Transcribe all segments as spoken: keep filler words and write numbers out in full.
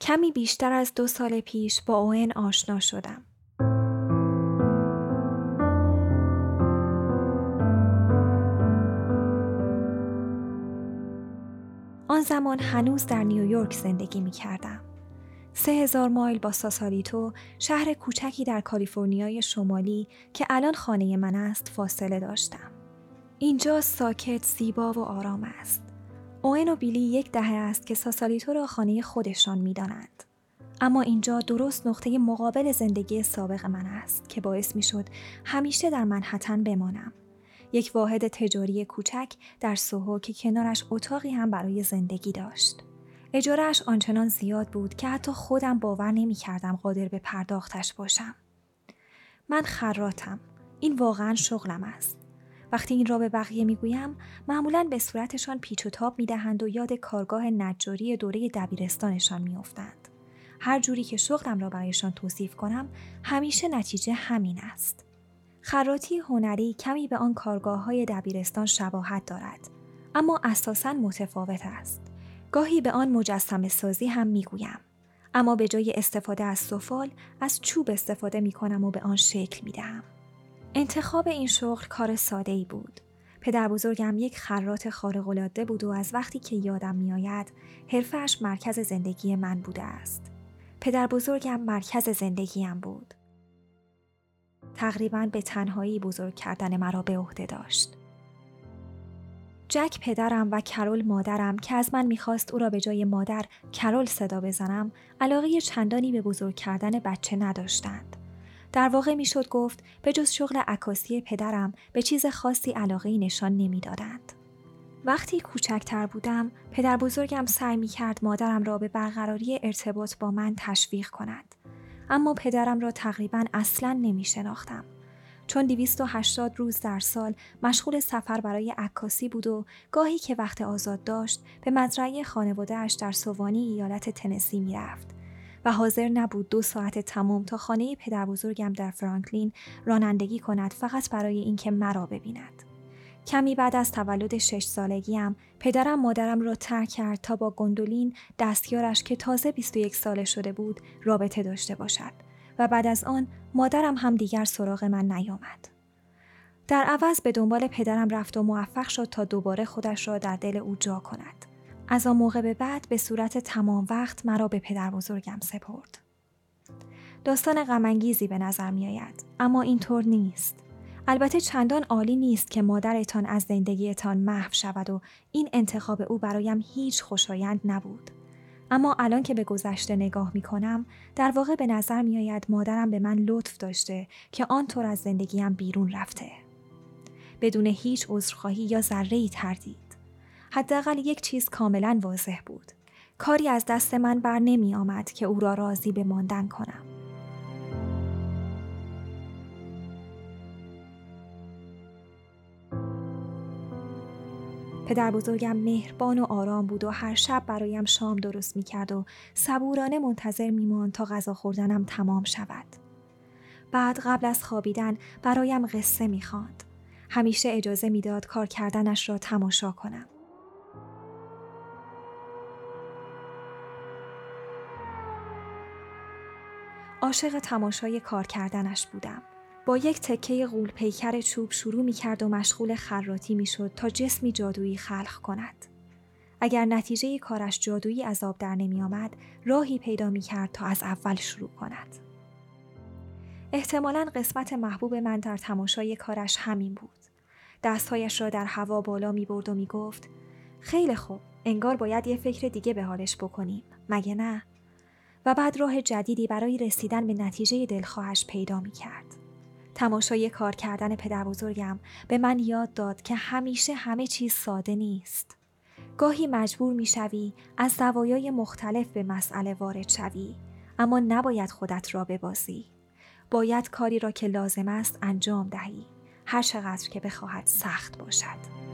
کمی بیشتر از دو سال پیش با اوئن آشنا شدم. آن زمان هنوز در نیویورک زندگی می کردم. سه هزار مایل با ساسالیتو، شهر کوچکی در کالیفرنیای شمالی که الان خانه من است، فاصله داشتم. اینجا ساکت، زیبا و آرام است. اوئن و بیلی یک دهه است که ساسالیتو را خانه خودشان می دانند. اما اینجا درست نقطه مقابل زندگی سابق من است که باعث می شد همیشه در منحتن بمانم. یک واحد تجاری کوچک در سوهو که کنارش اتاقی هم برای زندگی داشت. اجاره‌اش آنچنان زیاد بود که حتی خودم باور نمی کردم قادر به پرداختش باشم. من خراتم. این واقعا شغلم است. وقتی این را به بقیه می گویم، معمولاً به صورتشان پیچ و تاب می دهند و یاد کارگاه نجاری دوره دبیرستانشان می افتند. هر جوری که شغلم را برایشان توصیف کنم، همیشه نتیجه همین است. خراطی هنری کمی به آن کارگاه‌های دبیرستان شباهت دارد، اما اساساً متفاوت است. گاهی به آن مجسمه سازی هم میگویم، اما به جای استفاده از سفال، از چوب استفاده میکنم و به آن شکل میدهم. انتخاب این شغل کار ساده‌ای بود. پدر بزرگم یک خراط خارق‌العاده بود و از وقتی که یادم میآید، حرفه‌اش مرکز زندگی من بوده است. پدر بزرگم مرکز زندگیم بود. تقریباً به تنهایی بزرگ کردن مرا به عهده داشت. جک پدرم و کرول مادرم که از من میخواست او را به جای مادر کرول صدا بزنم، علاقه چندانی به بزرگ کردن بچه نداشتند. در واقع میشد گفت به جز شغل عکاسی پدرم به چیز خاصی علاقه‌ای نشان نمیدادند. وقتی کوچکتر بودم، پدر بزرگم سعی میکرد مادرم را به برقراری ارتباط با من تشویق کند، اما پدرم را تقریباً اصلاً نمی شناختم، چون دویست و هشتاد روز در سال مشغول سفر برای عکاسی بود و گاهی که وقت آزاد داشت به مزرعه خانواده‌اش در سووانی ایالت تنسی می رفت و حاضر نبود دو ساعت تمام تا خانه پدربزرگم در فرانکلین رانندگی کند، فقط برای اینکه مرا ببیند. کمی بعد از تولد شش سالگیم، پدرم مادرم را ترک کرد تا با گندولین، دستیارش که تازه بیست و یک ساله شده بود، رابطه داشته باشد و بعد از آن مادرم هم دیگر سراغ من نیامد. در عوض به دنبال پدرم رفت و موفق شد تا دوباره خودش را در دل او جا کند. از آن موقع به بعد به صورت تمام وقت مرا به پدر بزرگم سپرد. داستان غم‌انگیزی به نظر می آید، اما اینطور نیست. البته چندان عالی نیست که مادرتان از زندگیتان محو شود و این انتخاب او برایم هیچ خوشایند نبود. اما الان که به گذشته نگاه می کنم، در واقع به نظر می آید مادرم به من لطف داشته که آنطور از زندگیم بیرون رفته. بدون هیچ عذرخواهی یا ذره‌ای تردید. حداقل یک چیز کاملا واضح بود. کاری از دست من بر نمی آمد که او را راضی به ماندن کنم. پدر بزرگم مهربان و آرام بود و هر شب برایم شام درست می کرد و صبورانه منتظر می ماند تا غذا خوردنم تمام شود. بعد قبل از خوابیدن برایم قصه می خواند. همیشه اجازه می داد کار کردنش را تماشا کنم. عاشق تماشای کار کردنش بودم. با یک تکه غول پیکر چوب شروع می کرد و مشغول خراطی می شد تا جسمی جادویی خلق کند. اگر نتیجه کارش جادویی از آب در نمی آمد، راهی پیدا می کرد تا از اول شروع کند. احتمالاً قسمت محبوب من در تماشای کارش همین بود. دستهایش را در هوا بالا می برد و می گفت خیلی خوب، انگار باید یه فکر دیگه به حالش بکنیم، مگه نه؟ و بعد راه جدیدی برای رسیدن به نتیجه دلخواهش پیدا می کرد. تماشای کار کردن پدر بزرگم به من یاد داد که همیشه همه چیز ساده نیست. گاهی مجبور می شوی از زوایای مختلف به مسئله وارد شوی، اما نباید خودت را ببازی. باید کاری را که لازم است انجام دهی، هر چقدر که بخواهد سخت باشد.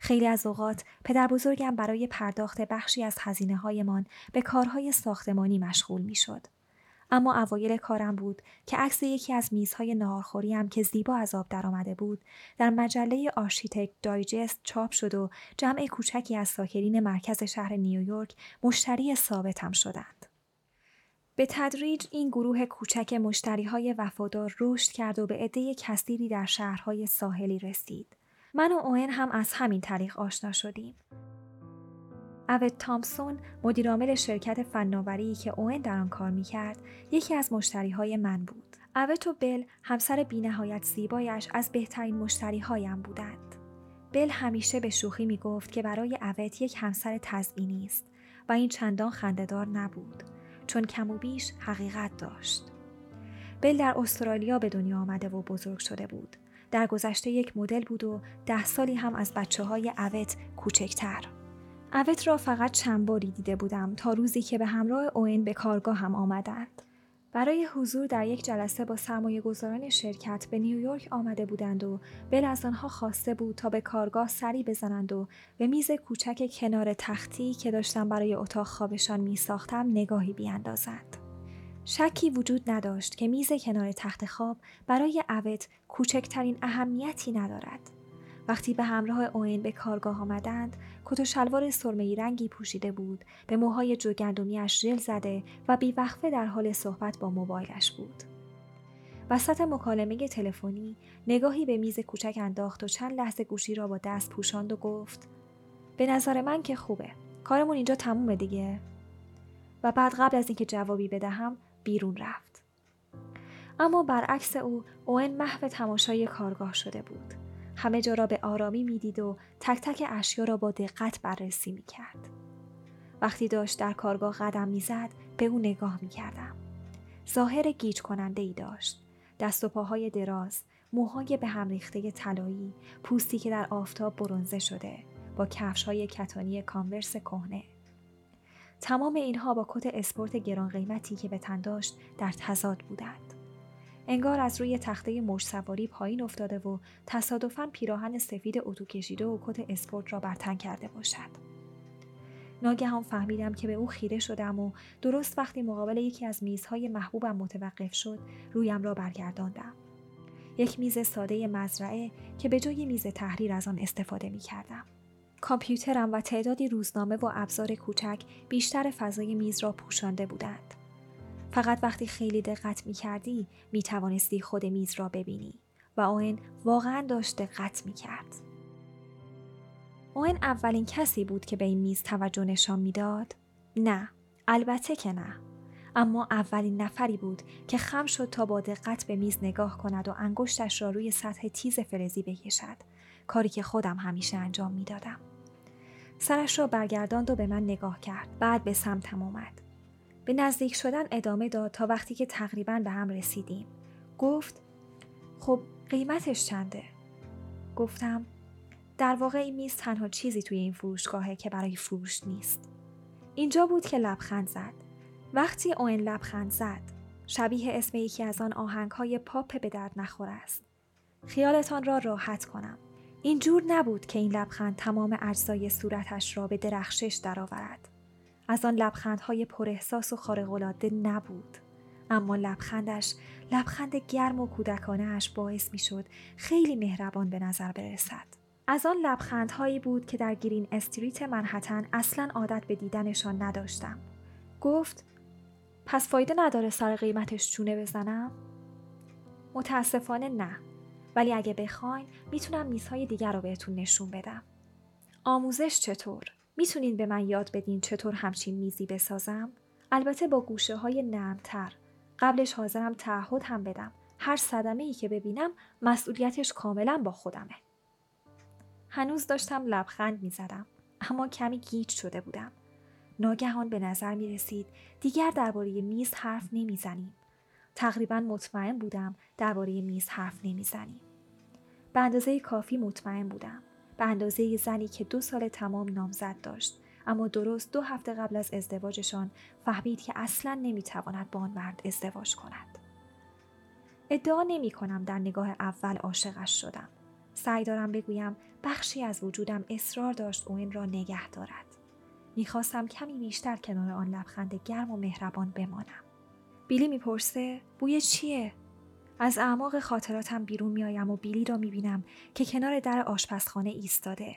خیلی از اوقات پدر بزرگم برای پرداخت بخشی از هزینه هایمان به کارهای ساختمانی مشغول می شد. اما اوایل کارم بود که عکس یکی از میزهای ناهارخوریم که زیبا از آب درآمده بود در مجله آرشیتکت دایجست چاپ شد و جمع کوچکی از ساکنین مرکز شهر نیویورک مشتری ثابتم شدند. به تدریج این گروه کوچک مشتری‌های وفادار رشد کرد و به عده کثیری در شهرهای ساحلی رسید. من و اوئن هم از همین طریق آشنا شدیم. اوئن تامسون، مدیرعامل شرکت فناوری که اوئن در آن کار می‌کرد، یکی از مشتری‌های من بود. اوئن و بل، همسر بی‌نهایت زیبایش، از بهترین مشتری‌هایم بودند. بل همیشه به شوخی می‌گفت که برای اوئن یک همسر تزیینی است و این چندان خنده‌دار نبود، چون کم و بیش حقیقت داشت. بل در استرالیا به دنیا آمده و بزرگ شده بود. در گذشته یک مدل بود و ده سالی هم از بچه‌های اوت کوچکتر. اوت را فقط چند باری دیده بودم تا روزی که به همراه اوئن به کارگاه هم آمدند. برای حضور در یک جلسه با سرمایه‌گذاران شرکت به نیویورک آمده بودند و بل از آنها خواسته بود تا به کارگاه سری بزنند و به میز کوچک کنار تختی که داشتم برای اتاق خوابشان می ساختم نگاهی بیاندازند. شکی وجود نداشت که میز کنار تخت خواب برای اوت کوچکترین اهمیتی ندارد. وقتی به همراه اوئن به کارگاه آمدند، کت و شلوار سرمه‌ای رنگی پوشیده بود، به موهای جوگندمی‌اش ژل زده و بی‌وقفه در حال صحبت با موبایلش بود. وسط مکالمه تلفنی، نگاهی به میز کوچک انداخت و چند لحظه گوشی را با دست پوشاند و گفت: به نظر من که خوبه. کارمون اینجا تمومه دیگه. و بعد قبل از اینکه جوابی بدهم، بیرون رفت. اما برعکس او، اوئن محو تماشای کارگاه شده بود. همه جا را به آرامی میدید و تک تک اشیا را با دقت بررسی میکرد. وقتی داشت در کارگاه قدم میزد، به او نگاه میکردم. ظاهر گیج کننده ای داشت. دست و پاهای دراز، موهای به هم ریخته طلایی، پوستی که در آفتاب برنزه شده، با کفش‌های کتانی کانورس کهنه. تمام اینها با کت اسپورت گران قیمتی که به تن داشت در تضاد بودند. انگار از روی تخته موج سواری پایین افتاده و تصادفاً پیراهن سفید اتو کشیده و کت اسپورت را بر تن کرده باشد. ناگهان فهمیدم که به او خیره شدم و درست وقتی مقابل یکی از میزهای محبوبم متوقف شد، رویم را برگرداندم. یک میز ساده مزرعه که به جای میز تحریر از آن استفاده می کردم. کامپیوترم و تعدادی روزنامه و ابزار کوچک بیشتر فضای میز را پوشانده بودند. فقط وقتی خیلی دقت می کردی می توانستی خود میز را ببینی و اوئن واقعا داشت دقت می کرد. اوئن اولین کسی بود که به این میز توجه نشان می داد؟ نه، البته که نه. اما اولین نفری بود که خم شد تا با دقت به میز نگاه کند و انگشتش را روی سطح تیز فلزی بکشد، کاری که خودم همیشه انجام می دادم. سرش را برگرداند و به من نگاه کرد، بعد به سمتم آمد. به نزدیک شدن ادامه داد تا وقتی که تقریباً به هم رسیدیم. گفت: خب قیمتش چنده؟ گفتم: در واقع این میز تنها چیزی توی این فروشگاهه که برای فروش نیست. اینجا بود که لبخند زد. وقتی اوئن لبخند زد، شبیه اسم یکی از آن آهنگ‌های پاپ به درد نخور است. خیالتان را راحت کنم. اینجور نبود که این لبخند تمام اجزای صورتش را به درخشش درآورد. از آن لبخندهای پر احساس و خارق‌العاده نبود، اما لبخندش، لبخند گرم و کودکانه‌اش باعث می‌شد خیلی مهربان به نظر برسد. از آن لبخندهایی بود که در گرین استریت منهتن اصلاً عادت به دیدنشان نداشتم. گفت: پس فایده نداره سر قیمتش چونه بزنم؟ متاسفانه نه، ولی اگه بخواین میتونم میزهای دیگر رو بهتون نشون بدم. آموزش چطور؟ میتونین به من یاد بدین چطور همچین میزی بسازم؟ البته با گوشه های نرم‌تر. قبلش حاضرم تعهد هم بدم هر صدمه‌ای که ببینم مسئولیتش کاملا با خودمه. هنوز داشتم لبخند میزدم، اما کمی گیج شده بودم. ناگهان به نظر میرسید دیگر درباره میز حرف نمیزنیم. تقریبا مطمئن بودم درباره میز حرف نمیزنیم. به اندازه کافی مطمئن بودم. به اندازه ی زنی که دو سال تمام نامزد داشت، اما درست دو هفته قبل از ازدواجشان فهمید که اصلاً نمیتواند با آن مرد ازدواج کند. ادعا نمی کنم در نگاه اول عاشقش شدم. سعی دارم بگویم بخشی از وجودم اصرار داشت اوئن را نگه دارد. میخواستم کمی بیشتر کنار آن لبخند گرم و مهربان بمانم. بیلی میپرسه بوی چیه؟ از اعماق خاطراتم بیرون میایم و بیلی را میبینم که کنار در آشپزخانه ایستاده.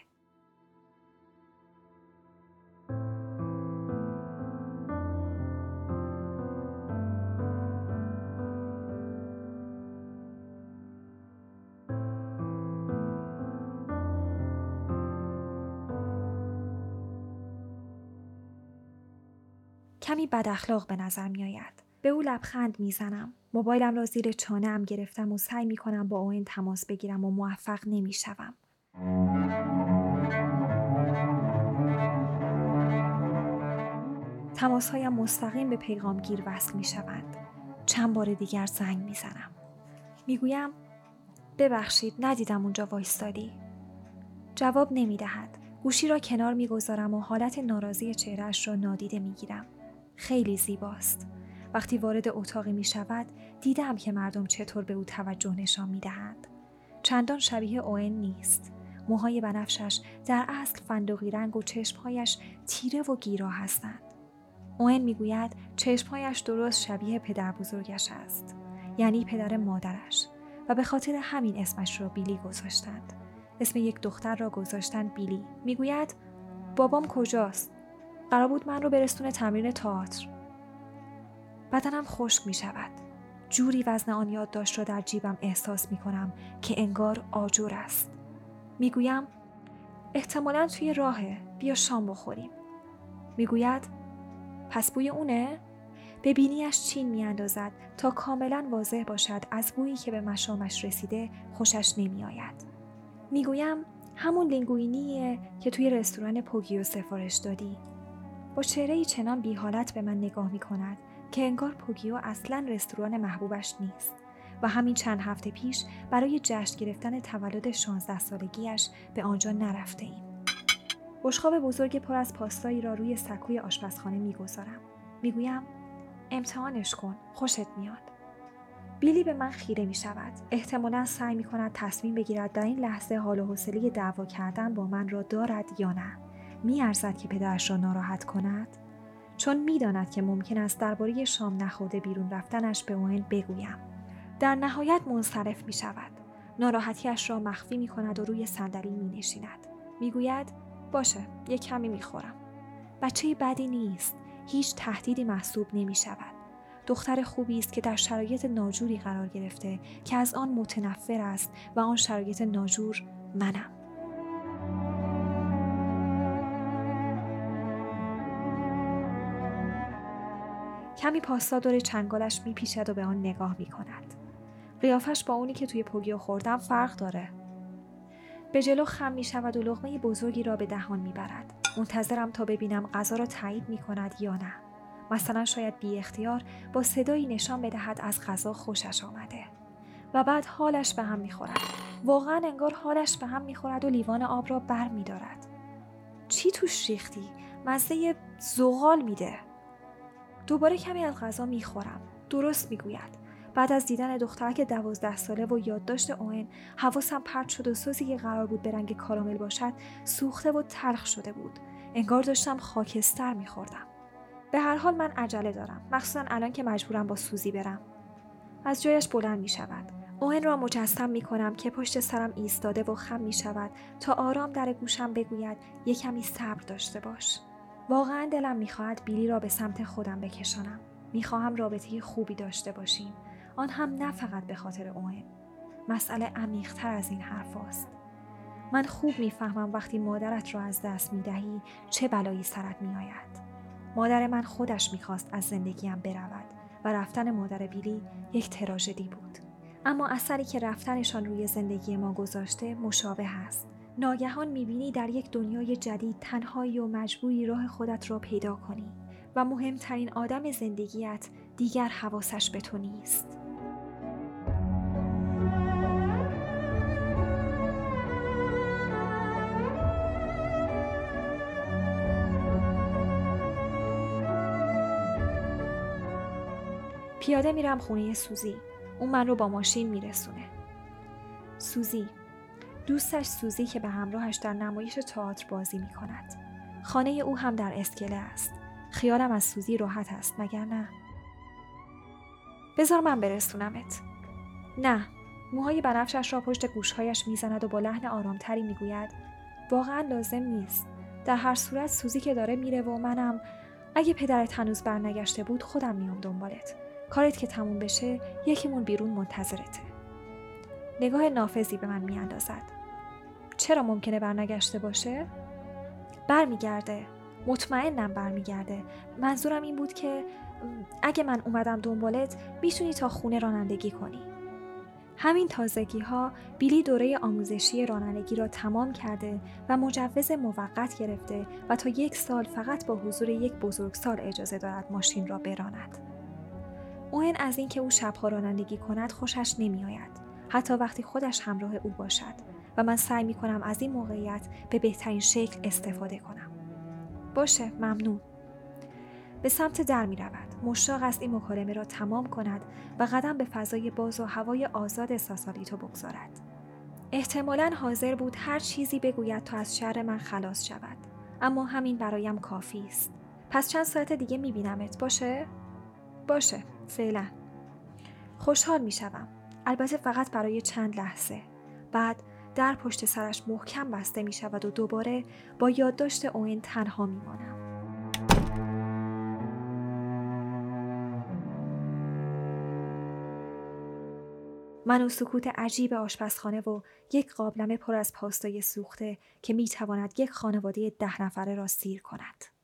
کمی بد اخلاق به نظر می آید. به او لبخند می زنم. موبایلم را زیر چانه‌ام گرفتم و سعی می کنم با اوئن تماس بگیرم و موفق نمی شوم. تماس هایم مستقیم به پیغامگیر وصل می شوند. چند بار دیگر زنگ می زنم. می گویم ببخشید ندیدم اونجا وایستادی. جواب نمی دهد. گوشی را کنار می گذارم و حالت ناراضی چهره‌اش را نادیده می گیرم. خیلی زیباست. وقتی وارد اتاقی می شود دیدم که مردم چطور به او توجه نشان می دهند. چندان شبیه اوئن نیست. موهای بنفشش در اصل فندقی رنگ و چشمهایش تیره و گیرا هستند. اوئن می گوید چشمهایش درست شبیه پدر بزرگش است. یعنی پدر مادرش و به خاطر همین اسمش را بیلی گذاشتند. اسم یک دختر را گذاشتن بیلی. می گوید بابام کجاست؟ قرار بود من رو برسونه تمرین تئاتر. بدنم خشک می شود. جوری وزن آن یادداشت را در جیبم احساس می کنم که انگار آجر است. می گویم احتمالاً توی راهه، بیا شام بخوریم. می گوید پس بوی اونه؟ به بینیش چین می اندازد تا کاملاً واضح باشد از بویی که به مشامش رسیده خوشش نمی آید. می گویم همون لینگوئینیه که توی رستوران پوگیو سفارش دادی. با چهره‌ای چنان بی حالت به من نگاه می کند که انگار پوگیو اصلاً رستوران محبوبش نیست و همین چند هفته پیش برای جشن گرفتن تولد شانزده سالگیش به آنجا نرفته ایم. بشقاب بزرگ پر از پاستایی را روی سکوی آشپزخانه می گذارم. می گویم امتحانش کن، خوشت میاد. بیلی به من خیره می شود. احتمالاً سعی می کند تصمیم بگیرد در این لحظه حال و حوصله دعوا کردن با من را دارد یا نه. می ارزد که پدرش را ناراحت کند؟ چون می داند که ممکن است درباره شام نخورده بیرون رفتنش به اوئن بگویم. در نهایت منصرف می شود. ناراحتیش را مخفی می کند و روی صندلی می نشیند. می گوید باشه، یک کمی می خورم. بچه بدی نیست. هیچ تهدیدی محسوب نمی شود. دختر خوبی است که در شرایط ناجوری قرار گرفته که از آن متنفر است و آن شرایط ناجور منم. کمی پاستا دور چنگالش میپیچد و به آن نگاه میکند. قیافش با اونی که توی پوگیو خوردم فرق داره. به جلو خم میشود و لقمه بزرگی را به دهان میبرد. منتظرم تا ببینم غذا را تایید میکند یا نه. مثلا شاید بی اختیار با صدایی نشان بدهد از غذا خوشش آمده و بعد حالش به هم میخورد. واقعا انگار حالش به هم میخورد و لیوان آب را بر میدارد. چی توش ریختی؟ مزه زغال میده. دوباره کمی از غذا میخورم. درست میگوید. بعد از دیدن دخترک دوازده ساله و یادداشت اوئن حواسم پرت شد و سوزی که قرار بود به رنگ کارامل باشد سوخته و تلخ شده بود. انگار داشتم خاکستر میخوردم. به هر حال من عجله دارم، مخصوصا الان که مجبورم با سوزی برم. از جایش بلند می شود. اوئن را مجسم می کنم که پشت سرم ایستاده و خم می شود تا آرام در گوشم بگوید یکمی صبر داشته باش. واقعا دلم می خواهد بیلی را به سمت خودم بکشانم. می خواهم رابطه خوبی داشته باشیم. آن هم نه فقط به خاطر اوئن. مسئله عمیق‌تر از این حرف است. من خوب می فهمم وقتی مادرت را از دست می دهی چه بلایی سرت می آید. مادر من خودش میخواست از زندگیم برود و رفتن مادر بیلی یک تراژدی بود. اما اثری که رفتنشان روی زندگی ما گذاشته مشابه است. ناگهان میبینی در یک دنیای جدید تنهایی و مجبوری راه خودت را پیدا کنی و مهمترین آدم زندگیت دیگر حواسش به تو نیست. پیاده میرم خونه سوزی. اون من رو با ماشین میرسونه. سوزی، دوستش سوزی که به همراهش در نمایش تئاتر بازی میکند. خانه او هم در اسکله است. خیالم از سوزی راحت است مگر نه؟ بذار من برسونمت. نه. موهای بنفشش را پشت گوشهایش میزند و با لحن آرامتری میگوید واقعا لازم نیست. در هر صورت سوزی که داره میره و منم اگه پدرت هنوز برنگشته بود خودم میام دنبالت. کارت که تموم بشه یکیمون بیرون منتظرته. نگاه نافذی به من میاندازد. چرا ممکنه برنگشته باشه؟ برمیگرده. مطمئنم برمیگرده. منظورم این بود که اگه من اومدم دنبالت میتونی تا خونه رانندگی کنی. همین تازگی ها بیلی دوره آموزشی رانندگی را تمام کرده و مجوز موقت گرفته و تا یک سال فقط با حضور یک بزرگسال اجازه دارد ماشین را براند. اوئن از این که او شبها رانندگی کند خوشش نمی آید، حتی وقتی خودش همراه او باشد، و من سعی می کنم از این موقعیت به بهترین شکل استفاده کنم. باشه، ممنون. به سمت در می رود. مشتاق است این مکالمه را تمام کند و قدم به فضای باز و هوای آزاد ساسالیتو بگذارد. احتمالاً حاضر بود هر چیزی بگوید تا از شر من خلاص شود، اما همین برایم کافی است. پس چند ساعت دیگه می بینمت، باشه؟ باشه، فعلا. خوشحال می شوم. البته فقط برای چند لحظه. بعد در پشت سرش محکم بسته می شود و دوباره با یادداشت اوئن تنها می مانم. من و سکوت عجیب آشپزخانه و یک قابلمه پر از پاستای سوخته که می تواند یک خانواده ده نفره را سیر کند.